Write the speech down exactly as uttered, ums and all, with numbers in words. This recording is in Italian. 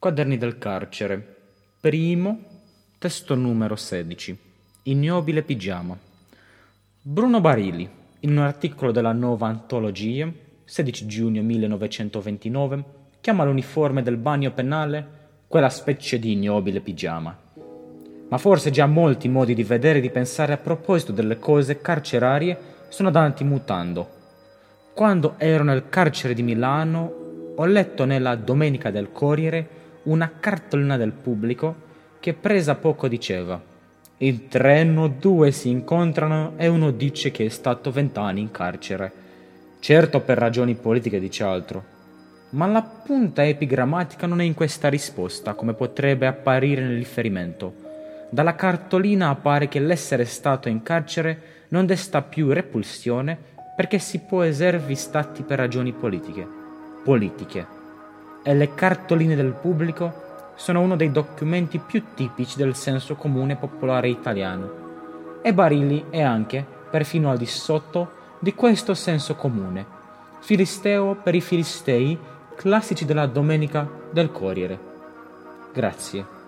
Quaderni del Carcere, primo, testo numero sedici, Ignobile pigiama. Bruno Barilli, in un articolo della Nuova Antologia, sedici giugno millenovecentoventinove, chiama l'uniforme del bagno penale quella specie di ignobile pigiama. Ma forse già molti modi di vedere e di pensare a proposito delle cose carcerarie sono andati mutando. Quando ero nel carcere di Milano, ho letto nella Domenica del Corriere una cartolina del pubblico che presa poco diceva: in treno due si incontrano e uno dice che è stato vent'anni in carcere. Certo, per ragioni politiche dice altro, ma la punta epigrammatica non è in questa risposta come potrebbe apparire nel riferimento. Dalla cartolina appare che l'essere stato in carcere non desta più repulsione perché si può esservi stati per ragioni politiche politiche e le cartoline del pubblico sono uno dei documenti più tipici del senso comune popolare italiano, e Barilli è anche, perfino al di sotto, di questo senso comune, filisteo per i filistei classici della Domenica del Corriere. Grazie.